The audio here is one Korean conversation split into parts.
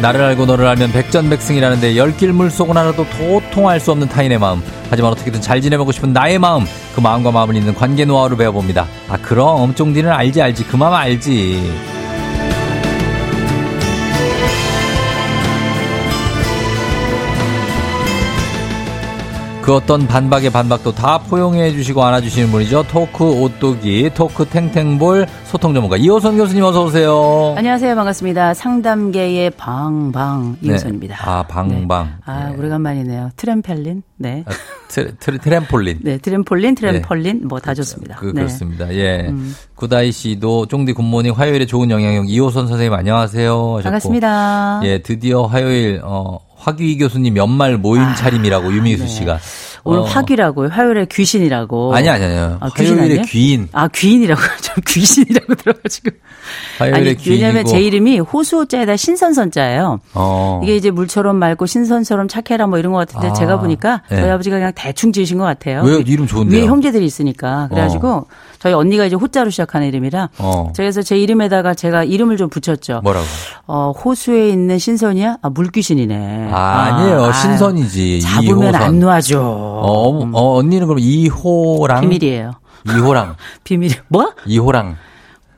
나를 알고 너를 알면 백전백승이라는데 열길 물속은 하나도 도통할 수 없는 타인의 마음. 하지만 어떻게든 잘 지내보고 싶은 나의 마음. 그 마음과 마음을 잇는 관계 노하우를 배워봅니다. 아 그럼 쫑디는 알지 그 마음 알지. 그 어떤 반박의 반박도 다 포용해 주시고 안아주시는 분이죠. 토크 오뚜기, 토크 탱탱볼 소통 전문가 이호선 교수님 어서 오세요. 안녕하세요. 반갑습니다. 상담계의 방방 이호선입니다. 네. 아 방방. 네. 아 오래간만이네요. 트램폴린. 네. 아, 트램폴린. 네. 트램폴린 네. 뭐 다 좋습니다. 그렇습니다. 예. 구다이 씨도 쫑디 굿모닝 화요일에 좋은 영향력 이호선 선생님 안녕하세요. 하셨고. 반갑습니다. 예. 드디어 화요일 화귀 교수님 연말 모임 차림이라고 유미수 씨가. 오늘 화귀라고요? 화요일에 귀신이라고. 아니요. 아, 화요일에 귀인. 아, 귀인이라고. 저 귀신이라고 들어가지고. 화요일에 귀인. 왜냐면 제 이름이 호수호자에다 신선선자예요. 이게 이제 물처럼 맑고 신선처럼 착해라 뭐 이런 것 같은데 제가 보니까 저희 아버지가 그냥 대충 지으신 것 같아요. 왜 이름 좋은데요? 위에 형제들이 있으니까. 그래가지고 저희 언니가 이제 호자로 시작하는 이름이라. 그래서 제 이름에다가 제가 이름을 좀 붙였죠. 뭐라고? 호수에 있는 신선이야? 아, 물귀신이네. 아니에요. 신선이지. 잡으면 안 놔줘. 언니는 그럼 2호랑. 비밀이에요. 2호랑. 비밀. 뭐? 2호랑.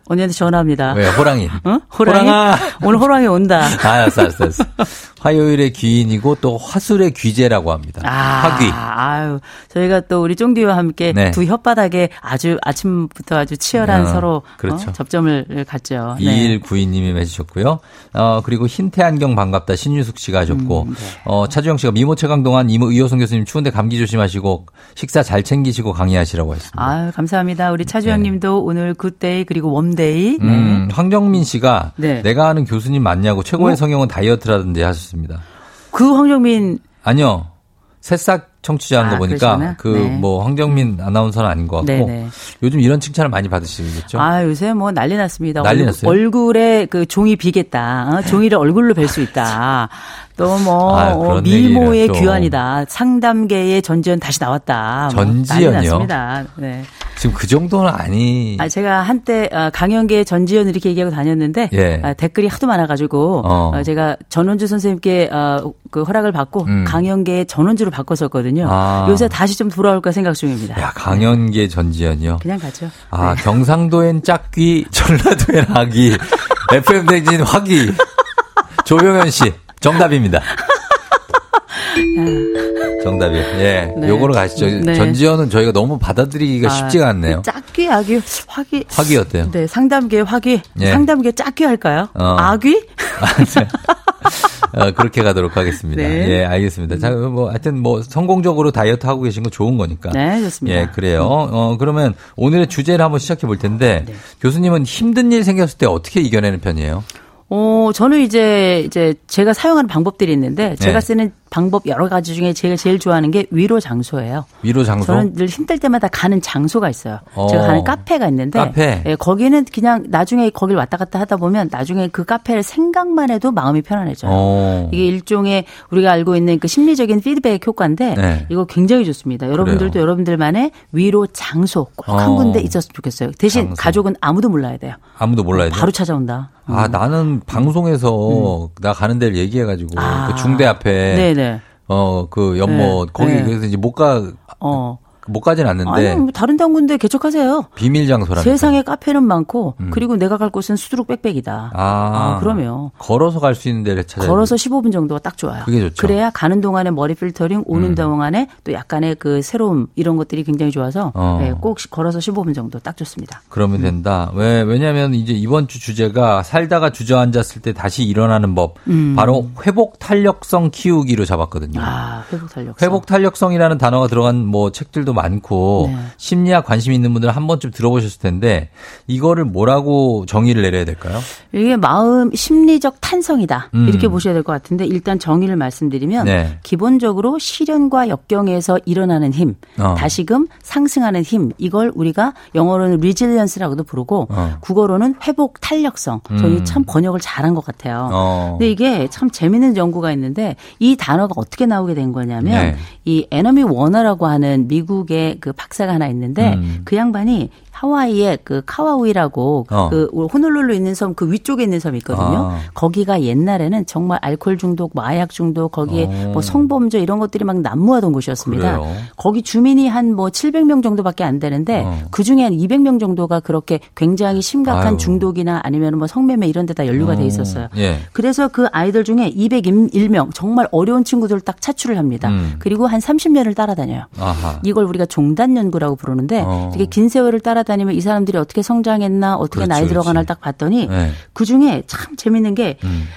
언니한테 전화합니다. 왜? 호랑이. 어? 호랑아. 오늘 호랑이 온다. 알았어. 화요일의 귀인이고 또 화술의 귀재라고 합니다. 화귀. 아유, 저희가 또 우리 쫑디와 함께 두 혓바닥에 아주 아침부터 아주 치열한 서로 그렇죠. 접점을 갖죠. 2192님이 해주셨고요. 그리고 흰태 안경 반갑다 신유숙 씨가 하셨고 차주영 씨가 미모 최강 동안 이호선 교수님 추운데 감기 조심하시고 식사 잘 챙기시고 강의하시라고 했습니다. 아유, 감사합니다. 우리 차주영님도 오늘 굿데이 그리고 웜데이. 황정민 씨가 내가 아는 교수님 맞냐고 최고의 성형은 다이어트라던데 하셨습니다. 그 황정민 아니요 새싹 청취자 한 거 보니까 그 뭐 황정민 아나운서는 아닌 것 같고 요즘 이런 칭찬을 많이 받으시겠죠? 아 요새 뭐 난리 났습니다. 난리 났어요. 얼굴에 그 종이 비겠다. 종이를 얼굴로 뵐 수 있다. 또 뭐 미모의 귀환이다. 상담계의 전지현 다시 나왔다. 전지현이요? 난리 났습니다. 네. 지금 그 정도는 아니. 아 제가 한때 강연계의 전지현 이렇게 얘기하고 다녔는데 댓글이 하도 많아가지고 제가 전원주 선생님께 그 허락을 받고 강연계의 전원주로 바꿨었거든요. 요새 다시 좀 돌아올까 생각 중입니다. 야 강연계 전지현이요? 그냥 가죠. 아 경상도엔 짝귀, 전라도엔 악귀, FM 대진 화귀, 조병현 씨 정답입니다. 정답이요. 예. 네. 요거로 가시죠. 전지현은 저희가 너무 받아들이기가 쉽지가 않네요. 짝귀, 악귀, 화귀. 화귀 어때요? 네. 상담계 화귀. 예. 상담계 짝귀 할까요? 악귀? 그렇게 가도록 하겠습니다. 네. 예, 알겠습니다. 자, 하여튼 성공적으로 다이어트 하고 계신 거 좋은 거니까. 네, 좋습니다. 예, 그래요. 그러면 오늘의 주제를 한번 시작해 볼 텐데, 교수님은 힘든 일 생겼을 때 어떻게 이겨내는 편이에요? 저는 이제 제가 사용하는 방법들이 있는데 제가 쓰는 방법 여러 가지 중에 제가 제일 좋아하는 게 위로 장소예요. 위로 장소? 저는 늘 힘들 때마다 가는 장소가 있어요. 제가 가는 카페가 있는데 카페. 예, 거기는 그냥 나중에 거길 왔다 갔다 하다 보면 나중에 그 카페를 생각만 해도 마음이 편안해져요. 이게 일종의 우리가 알고 있는 그 심리적인 피드백 효과인데 이거 굉장히 좋습니다. 여러분들도 그래요. 여러분들만의 위로 장소 꼭 한 군데 있었으면 좋겠어요. 대신 장소. 가족은 아무도 몰라야 돼요. 아무도 몰라야 돼요? 바로 찾아온다. 아, 나는 방송에서 나 가는 데를 얘기해가지고 그 중대 앞에 그 연못 거기 그래서 이제 못 가진 않는데. 아니, 다른 데 한 군데 개척하세요. 비밀 장소라니까. 세상에 카페는 많고 그리고 내가 갈 곳은 수두룩 빽빽이다. 그럼요. 걸어서 갈 수 있는 데를 찾아야 걸어서 15분 정도가 딱 좋아요. 그게 좋죠. 그래야 가는 동안에 머리 필터링, 오는 동안에 또 약간의 그 새로움 이런 것들이 굉장히 좋아서 꼭 걸어서 15분 정도 딱 좋습니다. 그러면 된다. 왜냐면 이제 이번 주 주제가 살다가 주저앉았을 때 다시 일어나는 법. 바로 회복 탄력성 키우기로 잡았거든요. 회복 탄력성이라는 단어가 들어간 뭐 책들도 많고 네. 심리학 관심 있는 분들은 한 번쯤 들어보셨을 텐데 이거를 뭐라고 정의를 내려야 될까요? 이게 마음 심리적 탄성이다. 이렇게 보셔야 될 것 같은데 일단 정의를 말씀드리면 네. 기본적으로 시련과 역경에서 일어나는 힘, 다시금 상승하는 힘 이걸 우리가 영어로는 리질리언스라고도 부르고 국어로는 회복 탄력성. 저희 참 번역을 잘한 것 같아요. 근데 이게 참 재밌는 연구가 있는데 이 단어가 어떻게 나오게 된 거냐면 네. 이 에너미 워너라고 하는 미국의 그 박사가 하나 있는데 그 양반이 하와이의 그 카와우이라고 그 호놀룰루 있는 섬 그 위쪽에 있는 섬이 있거든요. 거기가 옛날에는 정말 알코올 중독, 마약 중독, 거기에 뭐 성범죄 이런 것들이 막 난무하던 곳이었습니다. 그래요? 거기 주민이 한 뭐 700명 정도밖에 안 되는데 그중에 한 200명 정도가 그렇게 굉장히 심각한 아유. 중독이나 아니면 뭐 성매매 이런 데다 연루가 돼 있었어요. 예. 그래서 그 아이들 중에 201명 정말 어려운 친구들을 딱 차출을 합니다. 그리고 한 30년을 따라다녀요. 아하. 이걸 우리가 종단 연구라고 부르는데 되게 긴 세월을 따라다니면 이 사람들이 어떻게 성장했나 어떻게 그렇죠, 나이 들어가나를 딱 봤더니 네. 그중에 참 재밌는 게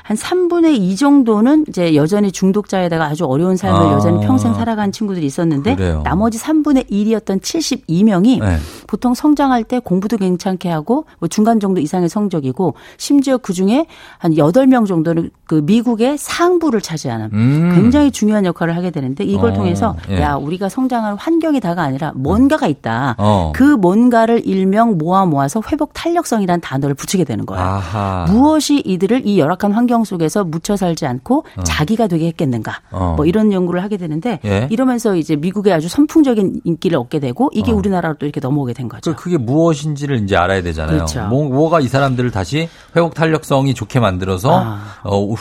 한 3분의 2 정도는 이제 여전히 중독자에다가 아주 어려운 삶을 여전히 평생 살아간 친구들이 있었는데 그래요. 나머지 3분의 1이었던 72명이 네. 보통 성장할 때 공부도 괜찮게 하고 뭐 중간 정도 이상의 성적이고 심지어 그중에 한 8명 정도는 그 미국의 상부를 차지하는 굉장히 중요한 역할을 하게 되는데 이걸 통해서 예. 야 우리가 성장하는 환경이 다가 아니라 뭔가가 있다. 그 뭔가를 일명 모아서 회복 탄력성이라는 단어를 붙이게 되는 거예요. 아하. 무엇이 이들을 이 열악한 환경 속에서 묻혀 살지 않고 자기가 되게 했겠는가. 뭐 이런 연구를 하게 되는데 예? 이러면서 이제 미국에 아주 선풍적인 인기를 얻게 되고 이게 우리나라로 또 이렇게 넘어오게 된 거죠. 그게 무엇인지를 이제 알아야 되잖아요. 그렇죠. 뭐가 이 사람들을 다시 회복 탄력성이 좋게 만들어서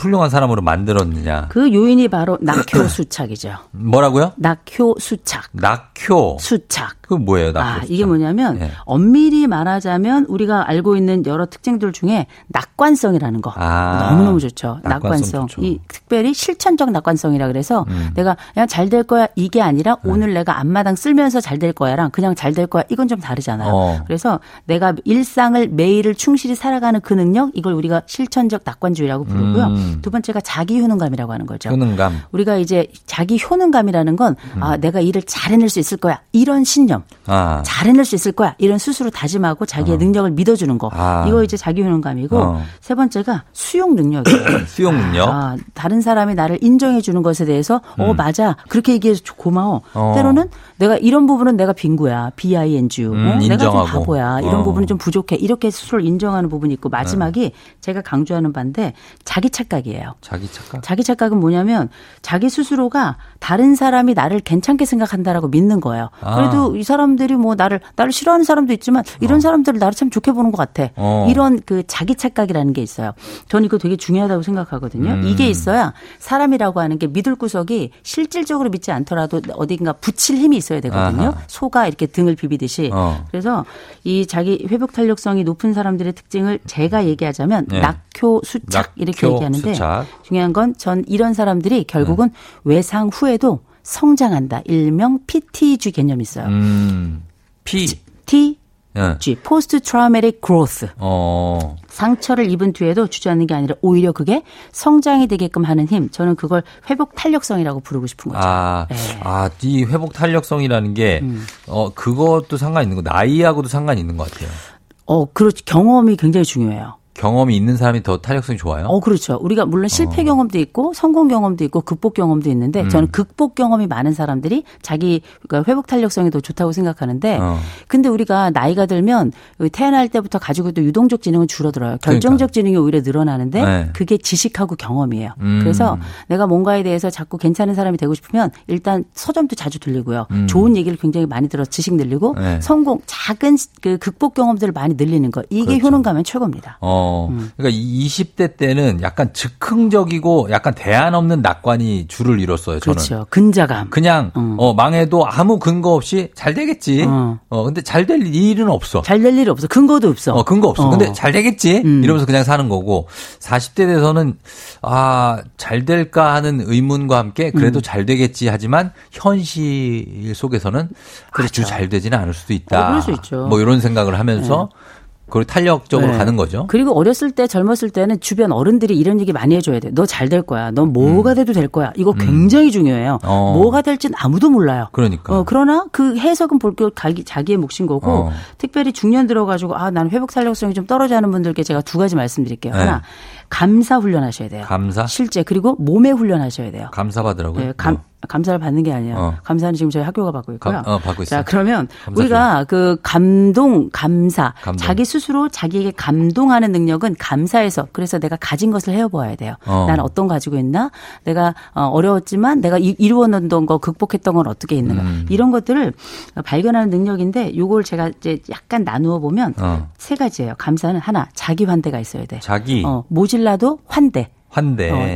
훌륭한 사람으로 만들었느냐. 그 요인이 바로 낙효 수착이죠. 뭐라고요? 낙효 수착. 낙효 수착. 그 뭐예요? 낙효 수착. 이게 뭐냐면 네. 엄밀히 말하자면 우리가 알고 있는 여러 특징들 중에 낙관성이라는 거 너무너무 좋죠. 낙관성. 좋죠. 이 특별히 실천적 낙관성이라 그래서 내가 그냥 잘 될 거야 이게 아니라 오늘 내가 앞마당 쓸면서 잘 될 거야랑 그냥 잘 될 거야 이건 좀 다르잖아요. 그래서 내가 일상을 매일을 충실히 살아가는 그 능력 이걸 우리가 실천적 낙관주의라고 부르고요. 두 번째가 자기 효능감이라고 하는 거죠. 효능감. 우리가 이제 자기 효능감이라는 건 내가 일을 잘 해낼 수 있을 거야 이런 신념. 잘 해낼 수 있을 거야 이런 스스로 다짐하고 자기의 능력을 믿어주는 거. 이거 이제 자기 효능감이고 세 번째가 수용 능력이에요. 수용 능력. 다른 사람이 나를 인정해 주는 것에 대해서 맞아 그렇게 얘기해서 고마워. 때로는 내가 이런 부분은 내가 빈구야. BING. 내가 좀 바보야. 이런 부분은 좀 부족해. 이렇게 스스로 인정하는 부분이 있고 마지막이 제가 강조하는 반대 자기 착각이에요. 자기 착각? 자기 착각은 뭐냐면 자기 스스로가 다른 사람이 나를 괜찮게 생각한다라고 믿는 거예요. 그래도 이 사람들이 뭐 나를 싫어하는 사람도 있지만 이런 사람들을 나를 참 좋게 보는 것 같아. 이런 그 자기 착각이라는 게 있어요. 저는 이거 되게 중요하다고 생각하거든요. 이게 있어야 사람이라고 하는 게 믿을 구석이 실질적으로 믿지 않더라도 어딘가 붙일 힘이 있어야 되거든요. 소가 이렇게 등을 비비듯이. 그래서 이 자기 회복 탄력성이 높은 사람들의 특징을 제가 얘기하자면 네. 낙효 수착 이렇게 얘기하는데 수착. 중요한 건 전 이런 사람들이 결국은 외상 후에도 성장한다. 일명 PTG 개념이 있어요. PTG. post traumatic growth. 상처를 입은 뒤에도 주저앉는 게 아니라 오히려 그게 성장이 되게끔 하는 힘. 저는 그걸 회복 탄력성이라고 부르고 싶은 거죠. 이 회복 탄력성이라는 게 그것도 상관 있는 거 나이하고도 상관 있는 것 같아요. 그렇죠. 경험이 굉장히 중요해요. 경험이 있는 사람이 더 탄력성이 좋아요? 그렇죠. 우리가 물론 실패 경험도 있고 성공 경험도 있고 극복 경험도 있는데 저는 극복 경험이 많은 사람들이 그러니까 회복 탄력성이 더 좋다고 생각하는데 근데 우리가 나이가 들면 태어날 때부터 가지고 있던 유동적 지능은 줄어들어요. 결정적 지능이 오히려 늘어나는데 네. 그게 지식하고 경험이에요. 그래서 내가 뭔가에 대해서 자꾸 괜찮은 사람이 되고 싶으면 일단 서점도 자주 들리고요. 좋은 얘기를 굉장히 많이 들어서 지식 늘리고 네. 성공, 작은 그 극복 경험들을 많이 늘리는 거. 이게 그렇죠. 효능감은 최고입니다. 그러니까 20대 때는 약간 즉흥적이고 약간 대안 없는 낙관이 주를 이뤘어요. 저는. 그렇죠. 근자감. 그냥 망해도 아무 근거 없이 잘 되겠지. 근데 잘 될 일은 없어. 잘 될 일이 없어. 근거도 없어. 근거 없어. 근데 잘 되겠지. 이러면서 그냥 사는 거고 40대 돼서는 잘 될까 하는 의문과 함께 그래도 잘 되겠지 하지만 현실 속에서는 그렇죠. 아주 잘 되지는 않을 수도 있다. 그럴 수 있죠. 뭐 이런 생각을 하면서. 그걸 탄력적으로 네. 가는 거죠. 그리고 어렸을 때 젊었을 때는 주변 어른들이 이런 얘기 많이 해줘야 돼. 너 잘 될 거야. 너 뭐가 돼도 될 거야. 이거 굉장히 중요해요. 뭐가 될지는 아무도 몰라요. 그러니까. 그러나 그 해석은 본격 자기의 몫인 거고 특별히 중년 들어가지고 아, 난 회복 탄력성이 좀 떨어지는 분들께 제가 두 가지 말씀드릴게요. 네. 하나, 감사 훈련하셔야 돼요. 감사? 실제. 그리고 몸에 훈련하셔야 돼요. 감사받으라고요? 네, 감사를 받는 게 아니에요. 감사는 지금 저희 학교가 받고 있고요. 받고 있어요. 자, 그러면 우리가 그 감동. 자기 스스로 자기에게 감동하는 능력은 감사해서 그래서 내가 가진 것을 헤어보아야 돼요. 난 어떤 가지고 있나? 내가 어려웠지만 내가 이루어놓던 거 극복했던 건 어떻게 있는가? 이런 것들을 발견하는 능력인데 이걸 제가 이제 약간 나누어 보면 세 가지예요. 감사는 하나, 자기 환대가 있어야 돼. 자기. 모질라도 환대.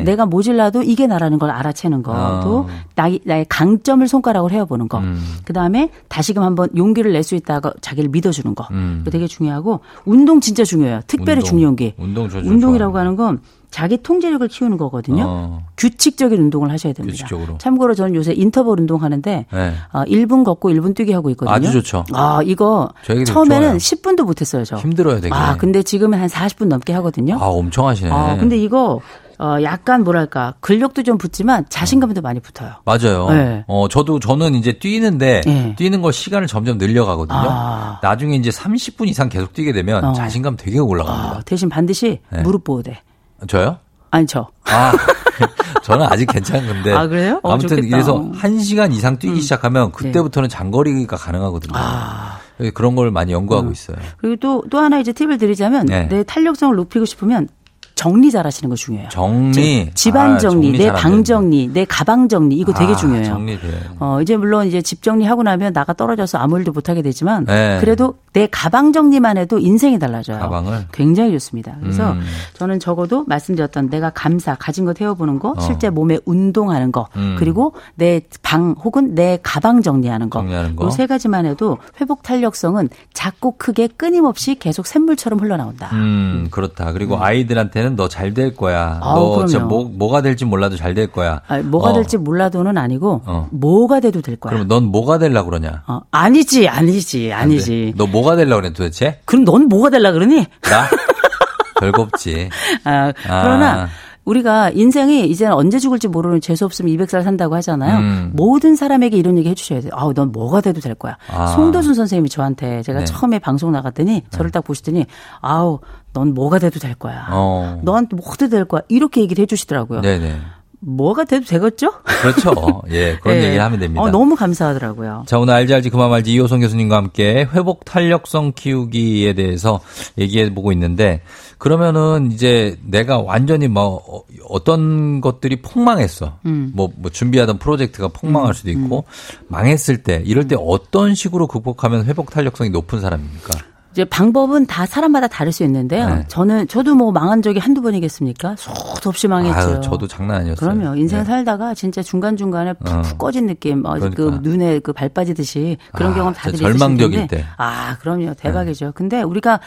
내가 모질라도 이게 나라는 걸 알아채는 거. 또 나의 강점을 손가락으로 헤어보는 거. 그다음에 다시금 한번 용기를 낼 수 있다가 자기를 믿어주는 거. 되게 중요하고 운동 진짜 중요해요. 특별히 중요한 게. 운동이라고 하는 건 자기 통제력을 키우는 거거든요. 규칙적인 운동을 하셔야 됩니다. 규칙적으로. 참고로 저는 요새 인터벌 운동하는데 1분 걷고 1분 뛰기 하고 있거든요. 아주 좋죠. 아, 이거 처음에는 좋아요. 10분도 못했어요. 저. 힘들어요 되게. 아, 근데 지금은 한 40분 넘게 하거든요. 아, 엄청 하시네. 아, 근데 이거 약간 뭐랄까 근력도 좀 붙지만 자신감도 많이 붙어요. 맞아요. 네. 저는 이제 뛰는데 뛰는 거 시간을 점점 늘려가거든요. 나중에 이제 30분 이상 계속 뛰게 되면 자신감 되게 올라갑니다. 대신 반드시 무릎 보호대. 저요? 아니, 저. 아, 저는 아직 괜찮은데. 아, 그래요? 아무튼 좋겠다. 이래서 1시간 이상 뛰기 시작하면 그때부터는 장거리가 가능하거든요. 아. 그런 걸 많이 연구하고 있어요. 그리고 또 하나 이제 팁을 드리자면 내 탄력성을 높이고 싶으면 정리 잘하시는 거 중요해요. 정리, 집안 정리, 내 방 정리, 내 가방 정리 이거 되게 중요해요. 정리돼. 이제 물론 이제 집 정리하고 나면 나가 떨어져서 아무 일도 못 하게 되지만 그래도 내 가방 정리만 해도 인생이 달라져요. 가방을 굉장히 좋습니다. 그래서 저는 적어도 말씀드렸던 내가 감사 가진 거 태워보는 거, 실제 몸에 운동하는 거, 그리고 내 방 혹은 내 가방 정리하는 거, 이 세 가지만 해도 회복 탄력성은 작고 크게 끊임없이 계속 샘물처럼 흘러나온다. 그렇다. 그리고 아이들한테는 너 잘 될 거야. 너 진짜 뭐가 될지 몰라도 잘 될 거야. 아니, 뭐가 될지 몰라도는 아니고 뭐가 돼도 될 거야. 그럼 넌 뭐가 되려고 그러냐? 아니지. 너 뭐가 되려고 그래 도대체? 그럼 넌 뭐가 되려고 그러니? 나? 별거 없지. 그러나 우리가 인생이 이제는 언제 죽을지 모르는 재수 없으면 200살 산다고 하잖아요. 모든 사람에게 이런 얘기 해주셔야 돼요. 아우, 넌 뭐가 돼도 될 거야. 송도순 선생님이 저한테 제가 처음에 방송 나갔더니 저를 딱 보시더니 아우, 넌 뭐가 돼도 될 거야. 너한테 뭐가 될 거야. 이렇게 얘기를 해주시더라고요. 네네. 뭐가 돼도 되겠죠? 그렇죠. 예, 그런 얘기를 하면 됩니다. 너무 감사하더라고요. 자, 오늘 알지 알지 그만 말지 이호선 교수님과 함께 회복 탄력성 키우기에 대해서 얘기해 보고 있는데 그러면은 이제 내가 완전히 뭐 어떤 것들이 폭망했어. 뭐 준비하던 프로젝트가 폭망할 수도 있고 망했을 때 이럴 때 어떤 식으로 극복하면 회복 탄력성이 높은 사람입니까? 이제 방법은 다 사람마다 다를 수 있는데요. 네. 저도 뭐 망한 적이 한두 번이겠습니까? 수도 없이 망했죠. 아유, 저도 장난 아니었어요. 그럼요. 인생 살다가 진짜 중간중간에 푹 꺼진 느낌, 그러니까. 그 눈에 그 발 빠지듯이 그런 경험 다들 있으실 텐데. 절망적일 때. 아, 그럼요. 대박이죠. 네. 근데 우리가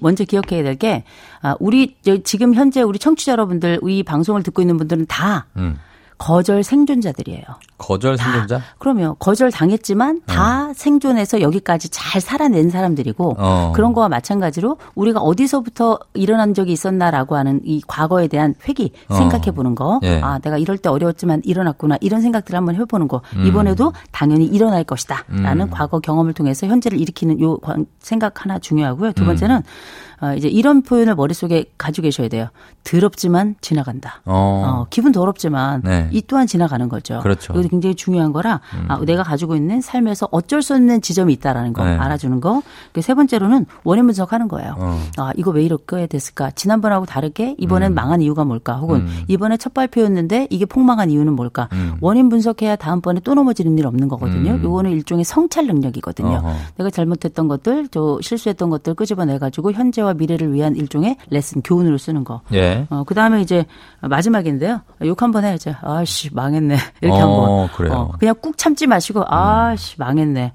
먼저 기억해야 될 게 우리 지금 현재 우리 청취자 여러분들, 이 방송을 듣고 있는 분들은 다 거절 생존자들이에요. 거절 생존자? 그럼요. 거절 당했지만 다 생존해서 여기까지 잘 살아낸 사람들이고 그런 거와 마찬가지로 우리가 어디서부터 일어난 적이 있었나라고 하는 이 과거에 대한 회귀 생각해 보는 거. 예. 아, 내가 이럴 때 어려웠지만 일어났구나. 이런 생각들을 한번 해보는 거. 이번에도 당연히 일어날 것이다. 라는 과거 경험을 통해서 현재를 일으키는 요 생각 하나 중요하고요. 두 번째는 이제 이런 표현을 머릿속에 가지고 계셔야 돼요. 더럽지만 지나간다. 기분 더럽지만 이 또한 지나가는 거죠. 그렇죠. 이것도 굉장히 중요한 거라 내가 가지고 있는 삶에서 어쩔 수 없는 지점이 있다라는 거 알아주는 거. 세 번째로는 원인 분석하는 거예요. 이거 왜 이렇게 됐을까? 지난번하고 다르게 이번엔 망한 이유가 뭘까? 혹은 이번에 첫 발표였는데 이게 폭망한 이유는 뭘까? 원인 분석해야 다음번에 또 넘어지는 일 없는 거거든요. 이거는 일종의 성찰 능력이거든요. 내가 잘못했던 것들, 실수했던 것들 끄집어내가지고 현재와 미래를 위한 일종의 레슨, 교훈으로 쓰는 거. 예. 그다음에 이제 마지막인데요. 욕 한번 해야죠. 아씨 망했네 이렇게 한번 그래요. 그냥 꾹 참지 마시고 아씨 망했네.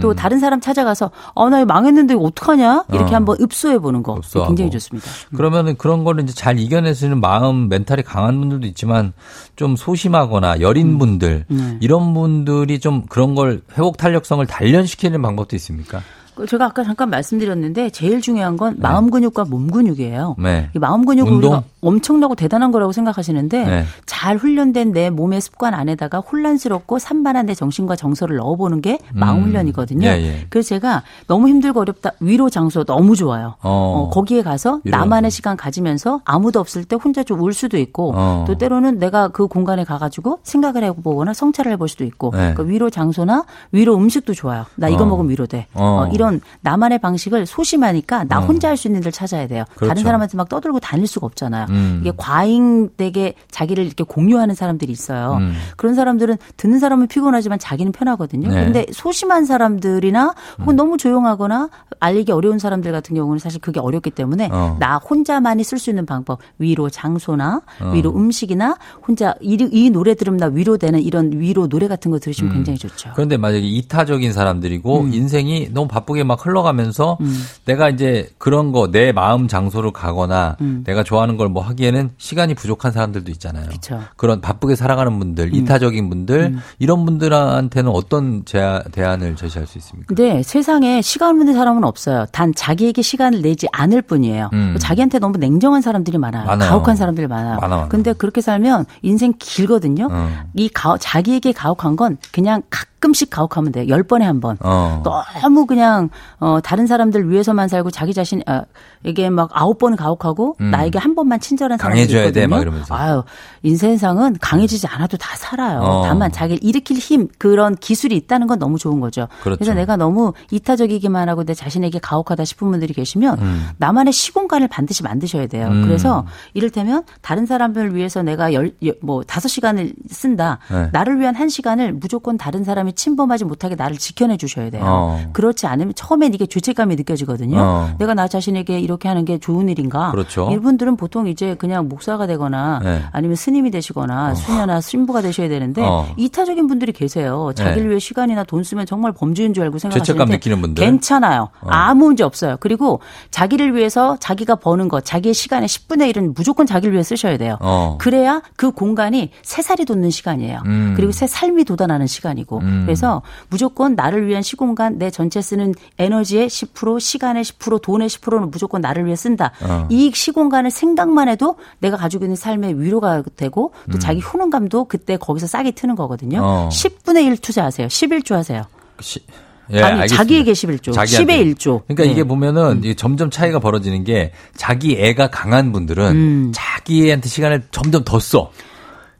또 다른 사람 찾아가서 나 이거 망했는데 이거 어떡하냐 이렇게 한번 읍소해 보는 거 굉장히 좋습니다. 그러면은 그런 거를 이제 잘 이겨내시는 마음 멘탈이 강한 분들도 있지만 좀 소심하거나 여린 분들 이런 분들이 좀 그런 걸 회복 탄력성을 단련시키는 방법도 있습니까? 제가 아까 잠깐 말씀드렸는데 제일 중요한 건 마음 근육과 몸 근육이에요. 네. 이 마음 근육을 운동? 우리가 엄청나고 대단한 거라고 생각하시는데 네. 잘 훈련된 내 몸의 습관 안에다가 혼란스럽고 산만한 내 정신과 정서를 넣어보는 게 마음 훈련이거든요. 예, 예. 그래서 제가 너무 힘들고 어렵다. 위로 장소 너무 좋아요. 거기에 가서 나만의 시간 가지면서 아무도 없을 때 혼자 좀 울 수도 있고 또 때로는 내가 그 공간에 가가지고 생각을 해보거나 성찰을 해볼 수도 있고 네. 그러니까 위로 장소나 위로 음식도 좋아요. 나 이거 먹으면 위로돼. 이런 나만의 방식을 소심하니까 나 혼자 할 수 있는 데를 찾아야 돼요. 그렇죠. 다른 사람한테 막 떠들고 다닐 수가 없잖아요. 이게 과잉되게 자기를 이렇게 공유하는 사람들이 있어요. 그런 사람들은 듣는 사람은 피곤하지만 자기는 편하거든요. 네. 근데 소심한 사람들이나 혹은 너무 조용하거나 알리기 어려운 사람들 같은 경우는 사실 그게 어렵기 때문에 나 혼자만이 쓸 수 있는 방법 위로 장소나 위로 음식이나 혼자 이 노래 들으면 나 위로되는 이런 위로 노래 같은 거 들으시면 굉장히 좋죠. 그런데 만약에 이타적인 사람들이고 인생이 너무 바쁘게 막 흘러가면서 내가 이제 그런 거 내 마음 장소로 가거나 내가 좋아하는 걸 뭐 하기에는 시간이 부족한 사람들도 있잖아요. 그쵸. 그런 바쁘게 살아가는 분들, 이타적인 분들 이런 분들한테는 어떤 대안을 제시할 수 있습니까? 네. 세상에 시간 없는 사람은 없어요. 단 자기에게 시간을 내지 않을 뿐이에요. 자기한테 너무 냉정한 사람들이 많아요. 가혹한 사람들이 많아요. 근데 그렇게 살면 인생 길거든요. 이 자기에게 가혹한 건 그냥 가끔씩 가혹하면 돼요. 10번에 한 번. 너무 그냥 다른 사람들 위해서만 살고 자기 자신에게 막 9번 가혹하고 나에게 한 번만 친절한 사람이 있거든요. 강해져야 돼 막 이러면서. 아유, 인생상은 강해지지 않아도 다 살아요. 다만 자기를 일으킬 힘 그런 기술이 있다는 건 너무 좋은 거죠. 그렇죠. 그래서 내가 너무 이타적이기만 하고 내 자신에게 가혹하다 싶은 분들이 계시면 나만의 시공간을 반드시 만드셔야 돼요. 그래서 이를테면 다른 사람을 위해서 내가 5시간을 쓴다. 네. 나를 위한 1시간을 무조건 다른 사람이 침범하지 못하게 나를 지켜내 주셔야 돼요. 그렇지 않으면 처음엔 이게 죄책감이 느껴지거든요. 내가 나 자신에게 이렇게 하는 게 좋은 일인가. 그렇죠. 이분들은 보통 이제 그냥 목사가 되거나 네. 아니면 스님이 되시거나 수녀나 신부가 되셔야 되는데 이타적인 분들이 계세요. 자기를 네. 위해 시간이나 돈 쓰면 정말 범죄인 줄 알고 생각하시는데 죄책감 느끼는 분들. 괜찮아요. 아무 문제 없어요. 그리고 자기를 위해서 자기가 버는 것 자기의 시간의 10분의 1은 무조건 자기를 위해 쓰셔야 돼요. 그래야 그 공간이 새살이 돋는 시간이에요. 그리고 새 삶이 돋아나는 시간이고 그래서 무조건 나를 위한 시공간 내 전체 쓰는 에너지의 10% 시간의 10% 돈의 10%는 무조건 나를 위해 쓴다. 이 시공간을 생각만 해도 내가 가지고 있는 삶의 위로가 되고 또 자기 효능감도 그때 거기서 싹이 트는 거거든요. 10분의 1 투자하세요. 11조 하세요. 예, 아니 알겠습니다. 자기에게 11조, 자기한테. 10의 1조. 그러니까 네. 이게 보면은 점점 차이가 벌어지는 게 자기 애가 강한 분들은 자기한테 시간을 점점 더 써.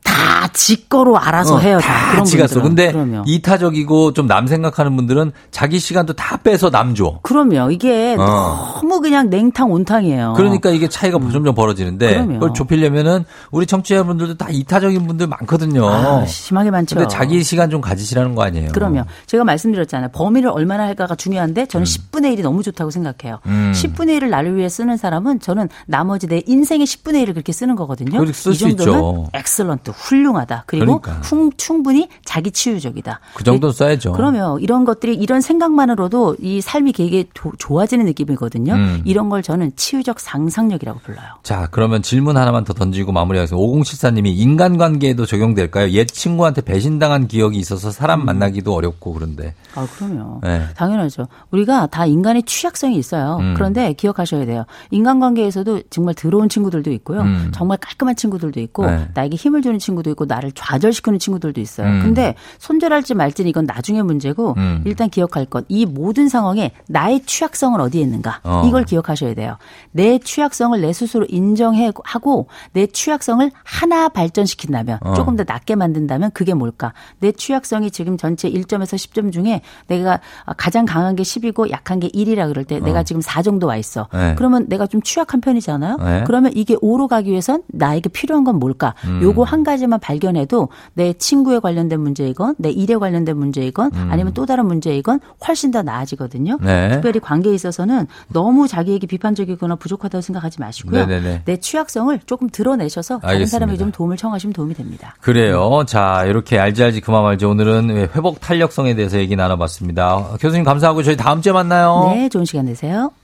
다 지 거로 알아서 해요. 다 지가 써. 근데 그럼요. 이타적이고 좀 남 생각하는 분들은 자기 시간도 다 빼서 남 줘. 그럼요. 이게 너무 그냥 냉탕 온탕이에요. 그러니까 이게 차이가 점점 벌어지는데 그럼요. 그걸 좁히려면은 우리 청취자분들도 다 이타적인 분들 많거든요. 아, 심하게 많죠. 근데 자기 시간 좀 가지시라는 거 아니에요. 그럼요. 제가 말씀드렸잖아요. 범위를 얼마나 할까가 중요한데 저는 10분의 1이 너무 좋다고 생각해요. 10분의 1을 나를 위해 쓰는 사람은 저는 나머지 내 인생의 10분의 1을 그렇게 쓰는 거거든요. 그렇게 쓸 수 있죠. 엑셀런트. 훌륭하다. 그리고 그러니까. 충분히 자기 치유적이다. 그 정도는 써야죠. 그러면 이런 것들이 이런 생각만으로도 이 삶이 되게 좋아지는 느낌이거든요. 이런 걸 저는 치유적 상상력이라고 불러요. 자, 그러면 질문 하나만 더 던지고 마무리하겠습니다. 5074님이 인간관계에도 적용될까요? 옛 친구한테 배신당한 기억이 있어서 사람 만나기도 어렵고 그런데. 아, 그럼요. 네. 당연하죠. 우리가 다 인간의 취약성이 있어요. 그런데 기억하셔야 돼요. 인간관계에서도 정말 더러운 친구들도 있고요. 정말 깔끔한 친구들도 있고 네. 나에게 힘을 주는 친구도 있고 나를 좌절시키는 친구들도 있어요. 근데 손절할지 말지는 이건 나중에 문제고 일단 기억할 것. 이 모든 상황에 나의 취약성은 어디에 있는가. 이걸 기억하셔야 돼요. 내 취약성을 내 스스로 인정하고 내 취약성을 하나 발전시킨다면 조금 더 낮게 만든다면 그게 뭘까. 내 취약성이 지금 전체 1점에서 10점 중에 내가 가장 강한 게 10이고 약한 게 1이라 그럴 때 내가 지금 4 정도 와 있어. 네. 그러면 내가 좀 취약한 편이잖아요. 네. 그러면 이게 5로 가기 위해선 나에게 필요한 건 뭘까. 요거 한 가지만 발견해도 내 친구에 관련된 문제이건 내 일에 관련된 문제이건 아니면 또 다른 문제이건 훨씬 더 나아지거든요. 네. 특별히 관계에 있어서는 너무 자기에게 비판적이거나 부족하다고 생각하지 마시고요. 네네네. 내 취약성을 조금 드러내셔서 다른 알겠습니다. 사람에게 좀 도움을 청하시면 도움이 됩니다. 그래요. 자, 이렇게 알지 그만 말지 오늘은 회복 탄력성에 대해서 얘기 나눠봤습니다. 교수님 감사하고 저희 다음 주에 만나요. 네. 좋은 시간 되세요.